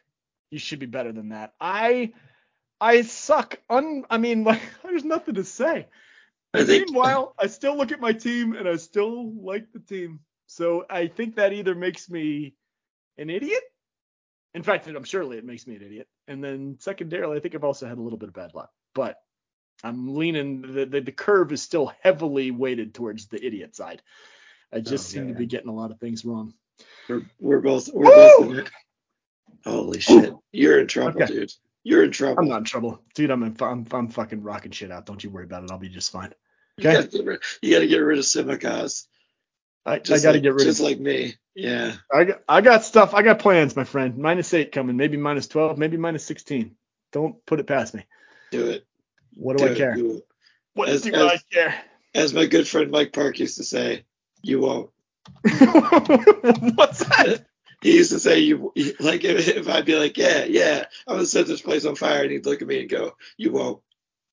you should be better than that. I I suck. Un, I mean, like, there's nothing to say. I think, meanwhile, I still look at my team and I still like the team. So I think that either makes me an idiot. In fact, I'm surely it makes me an idiot. And then secondarily, I think I've also had a little bit of bad luck. But I'm leaning, the the, the curve is still heavily weighted towards the idiot side. I just oh, seem yeah. to be getting a lot of things wrong. We're we're both we're Woo! both. In it. Holy shit! You're in trouble, okay. dude. You're in trouble. I'm not in trouble, dude. I'm in, I'm I'm fucking rocking shit out. Don't you worry about it. I'll be just fine. Okay. You gotta get rid, you gotta get rid of Tsimikas. I, I gotta like, get rid just of just like me. Yeah. I got I got stuff. I got plans, my friend. Minus eight coming. Maybe minus twelve. Maybe minus sixteen. Don't put it past me. Do it. What do, do I it, care? Do what as, do as, I care? As my good friend Mike Park used to say, you won't. What's that? He used to say, "You like if, if I'd be like, yeah, yeah, I'm gonna set this place on fire," and he'd look at me and go, "You won't."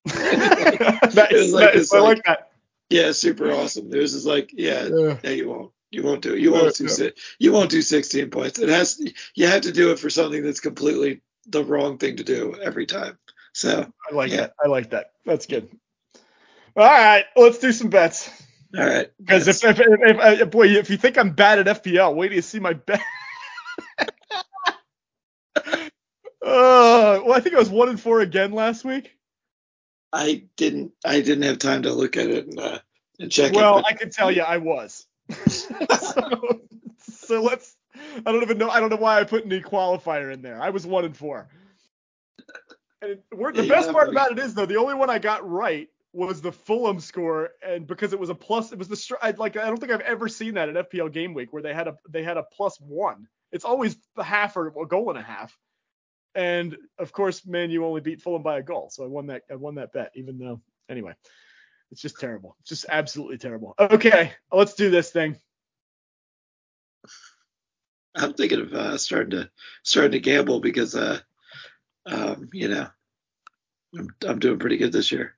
Like, nice, it was like, nice. This, I like, like that. Yeah, super awesome. It was just like, yeah, yeah, yeah you won't, you won't do it. You won't yeah, do yeah. You won't do sixteen points. It has you have to do it for something that's completely the wrong thing to do every time. So I like yeah. that. I like that. That's good. All right, let's do some bets. All right. Because if, if, if, if, if boy, if you think I'm bad at F P L, wait till you see my bet. uh, well, I think I was one and four again last week. I didn't. I didn't have time to look at it and, uh, and check. Well, it, I can tell you, I was. so, so let's. I don't even know. I don't know why I put any qualifier in there. I was one and four. And it, we're, yeah, the best part about it is though, the only one I got right was the Fulham score, and because it was a plus, it was the I, like I don't think I've ever seen that at F P L Game Week where they had a they had a plus one. It's always a half or a goal and a half, and of course, man, you only beat Fulham by a goal, so I won that I won that bet. Even though, anyway, it's just terrible, it's just absolutely terrible. Okay, let's do this thing. I'm thinking of uh, starting to starting to gamble because uh um you know I'm I'm doing pretty good this year.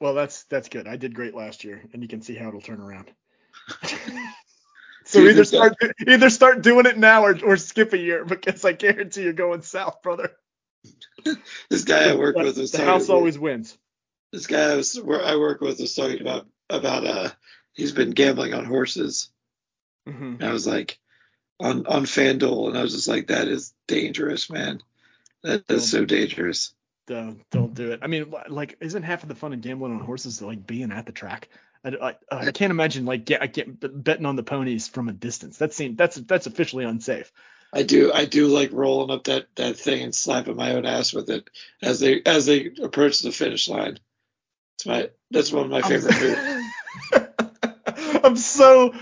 Well, that's that's good. I did great last year, and you can see how it'll turn around. So either start either start doing it now or, or skip a year because I guarantee you're going south, brother. This guy I work with was the house always wins. This guy I, was, I work with was talking about about uh he's been gambling on horses. Mm-hmm. And I was like on on FanDuel, and I was just like, that is dangerous, man. That is so dangerous. Don't, don't do it. I mean, like, isn't half of the fun in gambling on horses like being at the track? I, I, I can't imagine like get, I get betting on the ponies from a distance. That seems that's that's officially unsafe. I do I do like rolling up that, that thing and slapping my own ass with it as they as they approach the finish line. That's my that's one of my favorite moves. I'm so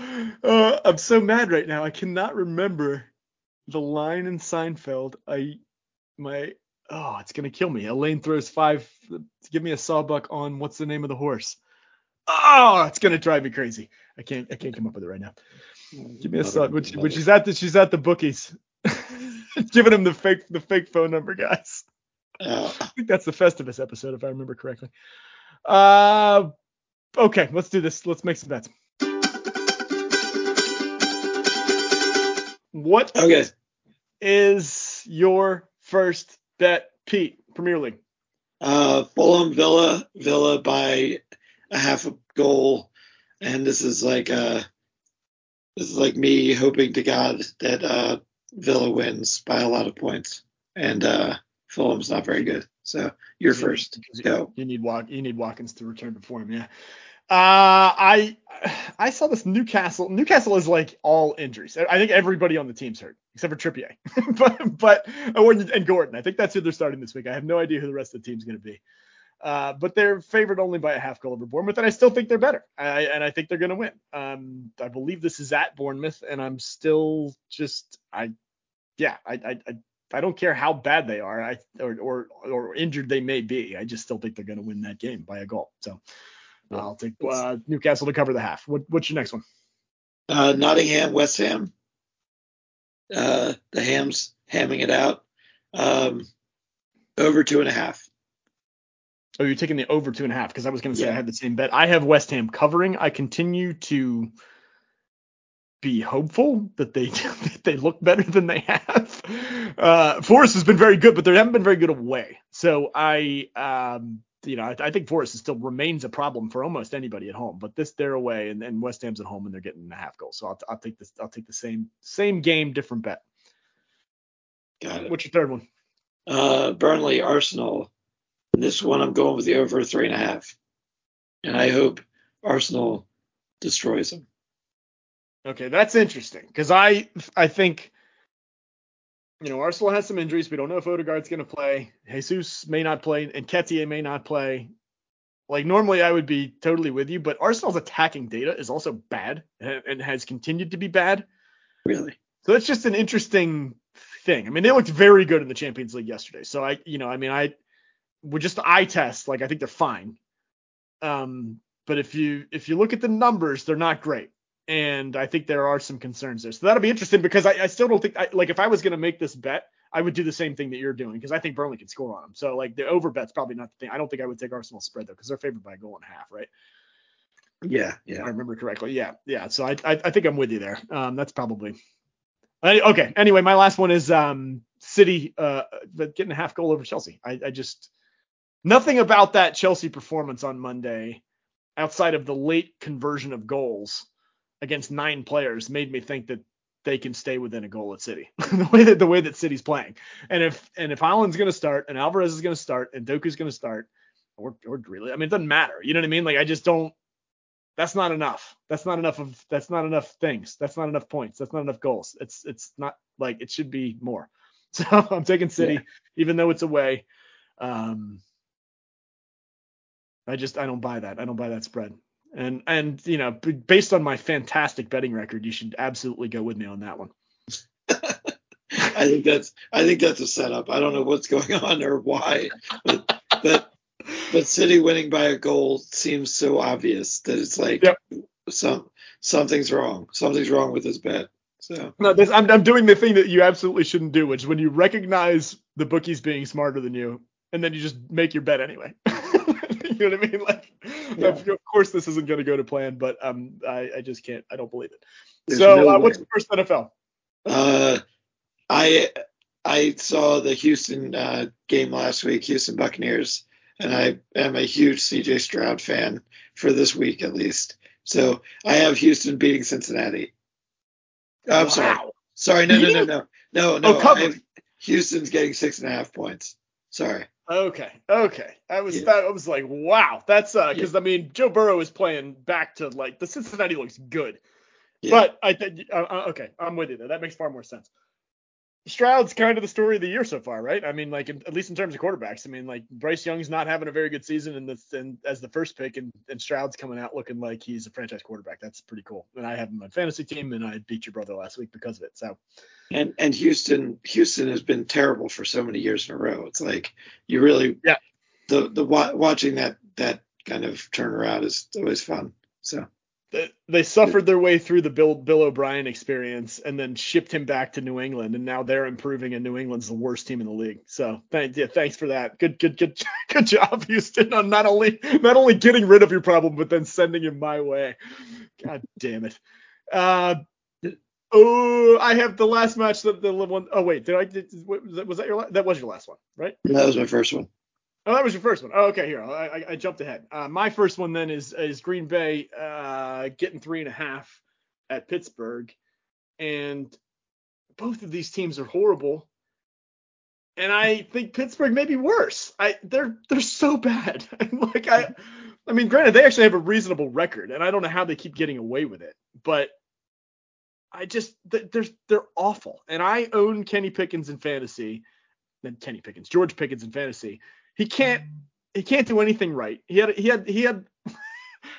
uh, I'm so mad right now. I cannot remember the line in Seinfeld. I my. Oh, it's going to kill me. Elaine throws five. Give me a sawbuck on what's the name of the horse. Oh, it's going to drive me crazy. I can't I can't come up with it right now. Give me a sawbuck. She's at the she's at the bookies. Giving him the fake the fake phone number, guys. Oh. I think that's the Festivus episode, if I remember correctly. Uh, okay, let's do this. Let's make some bets. What okay. is your first bet, Pete? Premier League. Uh, Fulham Villa, Villa by a half a goal, and this is like uh, this is like me hoping to God that uh, Villa wins by a lot of points, and uh, Fulham's not very good. So you're yeah, first. Go. You need walk. You need Watkins to return to form. Yeah. Uh, I I saw this Newcastle. Newcastle is like all injuries. I think everybody on the team's hurt except for Trippier, but but and Gordon. I think that's who they're starting this week. I have no idea who the rest of the team's going to be. Uh, but they're favored only by a half goal over Bournemouth, and I still think they're better. I, and I think they're going to win. Um, I believe this is at Bournemouth, and I'm still just I yeah I I I, I don't care how bad they are I, or or or injured they may be. I just still think they're going to win that game by a goal. So. I'll take uh, Newcastle to cover the half. What, what's your next one? Uh, Nottingham, West Ham. Uh, the Hams hamming it out. Um, over two and a half. Oh, you're taking the over two and a half because I was going to say yeah. I had the same bet. I have West Ham covering. I continue to be hopeful that they that they look better than they have. Uh, Forest has been very good, but they haven't been very good away. So I, um, you know, I, I think Forest still remains a problem for almost anybody at home. But this, they're away, and, and West Ham's at home, and they're getting a half goal. So I'll, I'll take this. I'll take the same same game, different bet. Got it. What's your third one? Uh, Burnley, Arsenal. And this one, I'm going with the over three and a half. And I hope Arsenal destroys them. Okay, that's interesting because I I think, you know, Arsenal has some injuries. We don't know if Odegaard's going to play. Jesus may not play, and Nketiah may not play. Like, normally I would be totally with you, but Arsenal's attacking data is also bad and has continued to be bad. Really? So that's just an interesting thing. I mean, they looked very good in the Champions League yesterday. So, I, you know, I mean, I would just eye test. Like, I think they're fine. Um, but if you if you look at the numbers, they're not great. And I think there are some concerns there. So that'll be interesting because I, I still don't think I, like if I was going to make this bet, I would do the same thing that you're doing because I think Burnley can score on them. So like the over bet's probably not the thing. I don't think I would take Arsenal spread though because they're favored by a goal and a half, right? Yeah, yeah. If I remember correctly. Yeah, yeah. So I, I I think I'm with you there. Um, that's probably okay. Anyway, my last one is um City uh getting a half goal over Chelsea. I, I just nothing about that Chelsea performance on Monday, outside of the late conversion of goals against nine players, made me think that they can stay within a goal at City the way that the way that City's playing. And if and if Holland's going to start and Alvarez is going to start and Doku's going to start or or really, I mean, it doesn't matter. You know what I mean? Like, I just don't, that's not enough. That's not enough of, that's not enough things. That's not enough points. That's not enough goals. It's, it's not like it should be more. So I'm taking City, yeah. Even though it's away. Um, I just, I don't buy that. I don't buy that spread. And, and you know, based on my fantastic betting record, you should absolutely go with me on that one. I think that's I think that's a setup. I don't know what's going on or why, but but, but City winning by a goal seems so obvious that it's like yep. some something's wrong. Something's wrong with this bet. So no, this, I'm I'm doing the thing that you absolutely shouldn't do, which is when you recognize the bookies being smarter than you, and then you just make your bet anyway. You know what I mean? Like, yeah. Of course, this isn't going to go to plan, but um, I, I just can't. I don't believe it. There's so, no uh, what's the first N F L? Uh, I I saw the Houston uh, game last week, Houston Buccaneers, and I am a huge C J Stroud fan for this week at least. So I have Houston beating Cincinnati. Oh, I'm wow. sorry. Sorry, no, no, no, no, no, no. Oh, I have Houston's getting six and a half points. Sorry. Okay. Okay. I was yeah. that, I was like, wow, that's uh, because yeah. I mean, Joe Burrow is playing back to like the Cincinnati looks good, yeah. but I think uh, okay, I'm with you there. That makes far more sense. Stroud's kind of the story of the year so far, right? I mean, like in, at least in terms of quarterbacks. I mean, like Bryce Young's not having a very good season, and and as the first pick, and, and Stroud's coming out looking like he's a franchise quarterback. That's pretty cool. And I have him on fantasy team, and I beat your brother last week because of it. So. And and Houston Houston has been terrible for so many years in a row. It's like you really yeah. the the watching that that kind of turnaround is always fun. So. They suffered their way through the Bill, Bill O'Brien experience and then shipped him back to New England, and now they're improving, and New England's the worst team in the league. So thank, yeah, thanks for that. Good, good, good, good job, Houston, on not only not only getting rid of your problem, but then sending him my way. God damn it. Uh, oh, I have the last match that the one. Oh wait, did I? Did, was that your last? That was your last one, right? That was my first one. Oh, that was your first one. Oh, okay, here. I, I, I jumped ahead. Uh, my first one then is is Green Bay uh, getting three and a half at Pittsburgh. And both of these teams are horrible. And I think Pittsburgh may be worse. I they're they're so bad. like I I mean, granted, they actually have a reasonable record, and I don't know how they keep getting away with it, but I just they're they're awful. And I own Kenny Pickens in fantasy. Then Kenny Pickens, George Pickens in fantasy. He can't. He can't do anything right. He had. He had. He had.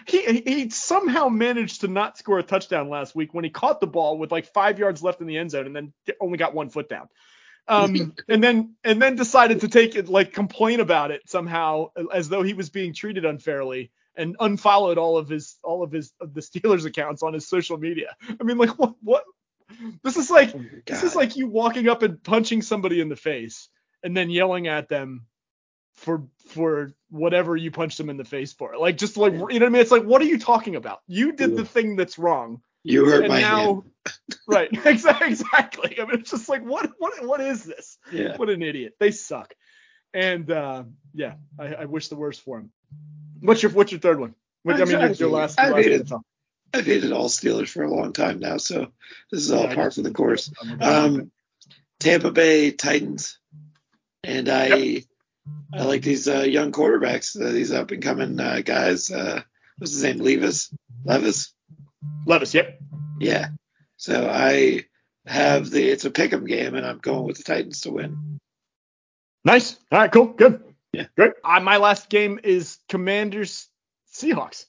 he he somehow managed to not score a touchdown last week when he caught the ball with like five yards left in the end zone and then only got one foot down. Um and then and then decided to take it like complain about it somehow as though he was being treated unfairly and unfollowed all of his all of his of the Steelers accounts on his social media. I mean, like what what? This is like oh this is like you walking up and punching somebody in the face and then yelling at them. For for whatever you punched them in the face for, like just like you know what I mean. It's like, what are you talking about? You did yeah. the thing that's wrong, You hurt and my now, hand. Right. Exactly. I mean, it's just like, what, what, what is this? Yeah. What an idiot. They suck. And uh, yeah, I, I wish the worst for him. What's your, what's your third one? Which, I mean, your, your last. I've hated, I've hated all Steelers for a long time now, so this is all yeah, par for the course. Um, Tampa Bay Titans, and I, yep. I like these uh, young quarterbacks, uh, these up and coming uh, guys. Uh, what's his name? Levis, Levis, Levis. Yep. Yeah. So I have the. It's a pick'em game, and I'm going with the Titans to win. Nice. All right. Cool. Good. Yeah. Great. Uh, my last game is Commanders Seahawks,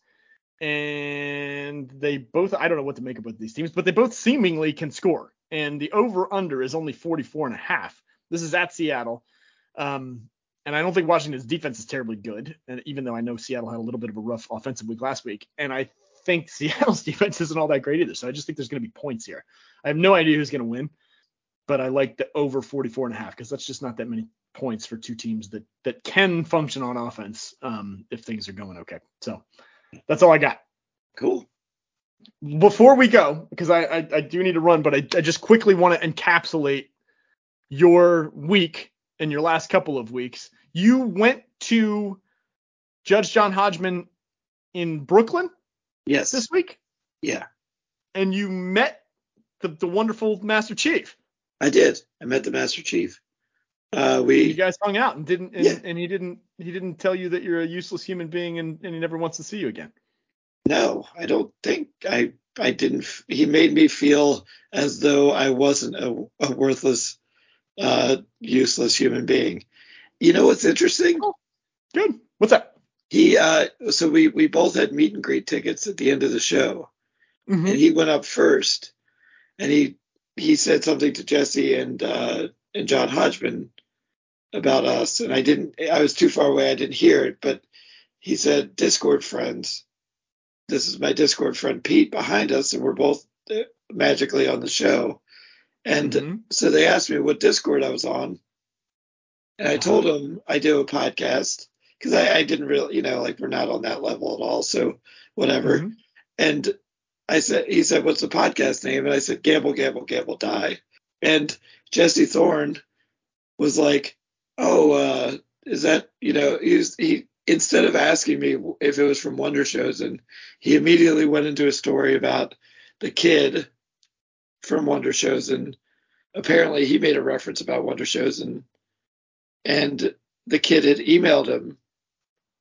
and they both. I don't know what to make about these teams, but they both seemingly can score. And the over under is only forty-four and a half. This is at Seattle. Um, and I don't think Washington's defense is terribly good. And even though I know Seattle had a little bit of a rough offensive week last week, and I think Seattle's defense isn't all that great either. So I just think there's going to be points here. I have no idea who's going to win, but I like the over forty-four and a half, because that's just not that many points for two teams that, that can function on offense um, if things are going okay. So that's all I got. Cool. Before we go, because I, I, I do need to run, but I, I just quickly want to encapsulate your week and your last couple of weeks. You went to Judge John Hodgman in Brooklyn? Yes. This week? Yeah. And you met the, the wonderful Master Chief. I did. I met the Master Chief. Uh, we. You guys hung out and didn't, and, yeah. and he didn't, he didn't tell you that you're a useless human being and, and he never wants to see you again. No, I don't think I, I didn't. He made me feel as though I wasn't a, a worthless, uh, useless human being. You know what's interesting? Oh, good. What's up? He, uh, so we, we both had meet and greet tickets at the end of the show, mm-hmm. and he went up first, and he, he said something to Jesse and, uh, and John Hodgman about us. And I didn't, I was too far away. I didn't hear it, but he said, Discord friends. This is my Discord friend Pete behind us, and we're both magically on the show. And mm-hmm. so they asked me what Discord I was on, and I told them I do a podcast, because I, I didn't really, you know, like, we're not on that level at all, so whatever. Mm-hmm. And I said, he said, what's the podcast name? And I said, Gamble, Gamble, Gamble, Die. And Jesse Thorne was like, oh, uh, is that, you know, he was, he. Instead of asking me if it was from Wonder Shows, and he immediately went into a story about the kid from Wonder Shows, and apparently he made a reference about Wonder Shows, and and the kid had emailed him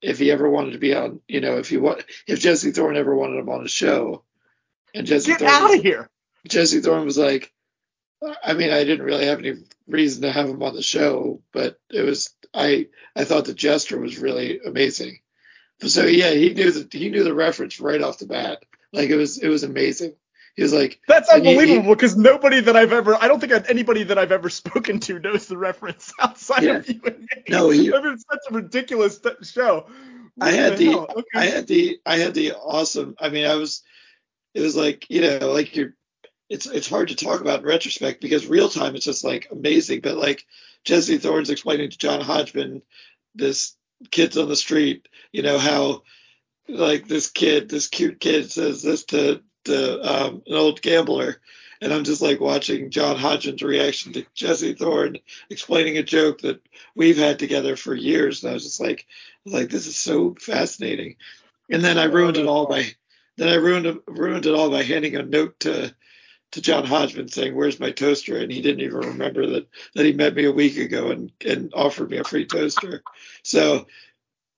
if he ever wanted to be on, you know, if he want, if Jesse Thorne ever wanted him on a show. And Jesse Get Thorne, out of here. Jesse Thorne was like, I mean, I didn't really have any reason to have him on the show, but it was I I thought the gesture was really amazing. So yeah, he knew the he knew the reference right off the bat. Like it was it was amazing. He was like, that's unbelievable, because nobody that I've ever I don't think I've, anybody that I've ever spoken to knows the reference outside yeah. of you and me. No, he, I mean, it's such a ridiculous show. What I had the, the okay. I had the I had the awesome. I mean, I was it was like you know like you're. It's it's hard to talk about in retrospect, because real time it's just like amazing. But like Jesse Thorne's explaining to John Hodgman, this kid's on the street, you know, how like this kid, this cute kid says this to, to um, an old gambler. And I'm just like watching John Hodgman's reaction to Jesse Thorne explaining a joke that we've had together for years. And I was just like, like, this is so fascinating. And then I ruined it all by then I ruined ruined it all by handing a note to to John Hodgman saying, where's my toaster? And he didn't even remember that, that he met me a week ago and, and offered me a free toaster. So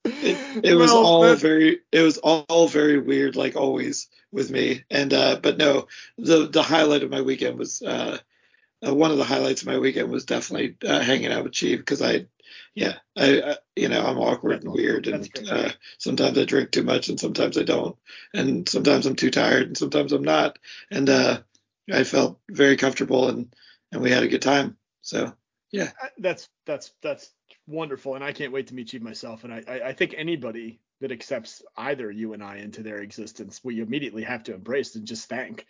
it, it was no, all but... very, it was all very weird, like always with me. And, uh, but no, the, the highlight of my weekend was, uh, uh one of the highlights of my weekend was definitely uh, hanging out with Chief. Cause I, yeah, I, I you know, I'm awkward and weird. And uh, sometimes I drink too much and sometimes I don't. And sometimes I'm too tired and sometimes I'm not. And, uh, I felt very comfortable and, and we had a good time. So, yeah, that's that's that's wonderful. And I can't wait to meet you myself. And I, I, I think anybody that accepts either you and I into their existence, we immediately have to embrace and just thank.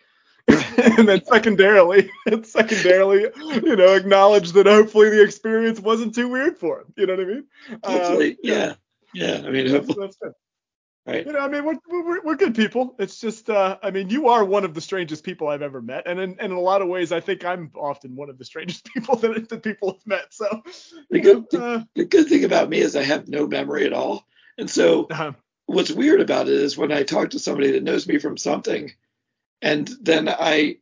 and then secondarily, and secondarily, you know, acknowledge that hopefully the experience wasn't too weird for him. You know what I mean? Hopefully, uh, yeah. yeah. Yeah. I mean, hopefully. That's, that's Right. You know, I mean, we're, we're we're good people. It's just, uh, I mean, you are one of the strangest people I've ever met, and in, and in a lot of ways, I think I'm often one of the strangest people that, that people have met. So the good, uh, the, the good thing about me is I have no memory at all, and so uh-huh. what's weird about it is when I talk to somebody that knows me from something, and then I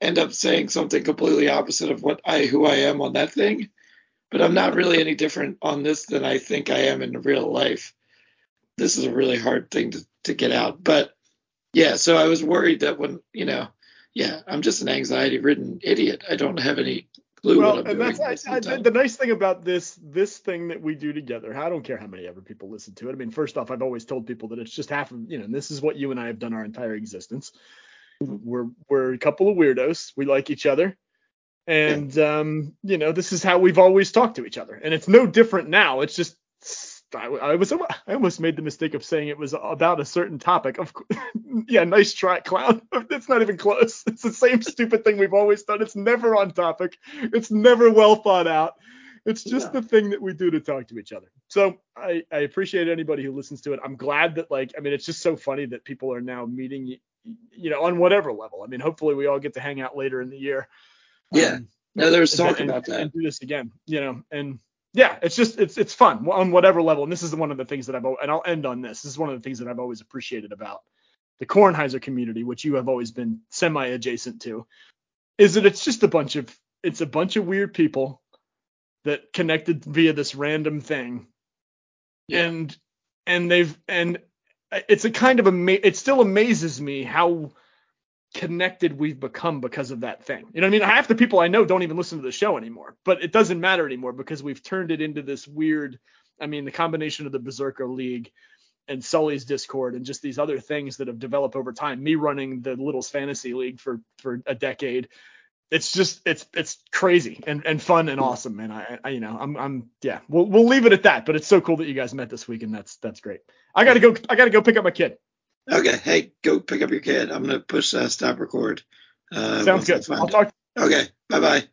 end up saying something completely opposite of what I who I am on that thing, but I'm not really any different on this than I think I am in real life. This is a really hard thing to, to get out. But, yeah, so I was worried that when, you know, yeah, I'm just an anxiety-ridden idiot. I don't have any clue well, what I'm and doing. That's, I, I, the, the nice thing about this this thing that we do together, I don't care how many ever people listen to it. I mean, first off, I've always told people that it's just half of, you know, this is what you and I have done our entire existence. We're we're a couple of weirdos. We like each other. And, yeah. um, you know, this is how we've always talked to each other. And it's no different now. It's just... I, I was I almost made the mistake of saying it was about a certain topic. Of yeah, nice try, clown. It's not even close. It's the same stupid thing we've always done. It's never on topic. It's never well thought out. It's just yeah. the thing that we do to talk to each other. So I, I appreciate anybody who listens to it. I'm glad that, like, I mean, it's just so funny that people are now meeting, you know, on whatever level. I mean, hopefully we all get to hang out later in the year. Yeah. Um, no, there's talk about that. And do this again, you know, and. Yeah, it's just it's it's fun on whatever level, and this is one of the things that I've and I'll end on this. This is one of the things that I've always appreciated about the Kornheiser community, which you have always been semi-adjacent to, is that it's just a bunch of it's a bunch of weird people that connected via this random thing, yeah. and and they've and it's a kind of ama- it still amazes me how connected we've become because of that thing. You know what I mean? Half the people I know don't even listen to the show anymore, but it doesn't matter anymore because we've turned it into this weird, I mean, the combination of the Berserker League and Sully's Discord and just these other things that have developed over time, me running the Littles Fantasy League for, for a decade. It's just, it's, it's crazy and, and fun and awesome. And I, I, you know, I'm, I'm, yeah, we'll, we'll leave it at that, but it's so cool that you guys met this week and that's, that's great. I gotta go, I gotta go pick up my kid. Okay, hey, go pick up your kid. I'm going to push uh, stop record. Uh, Sounds good. I'll talk. Okay, bye-bye.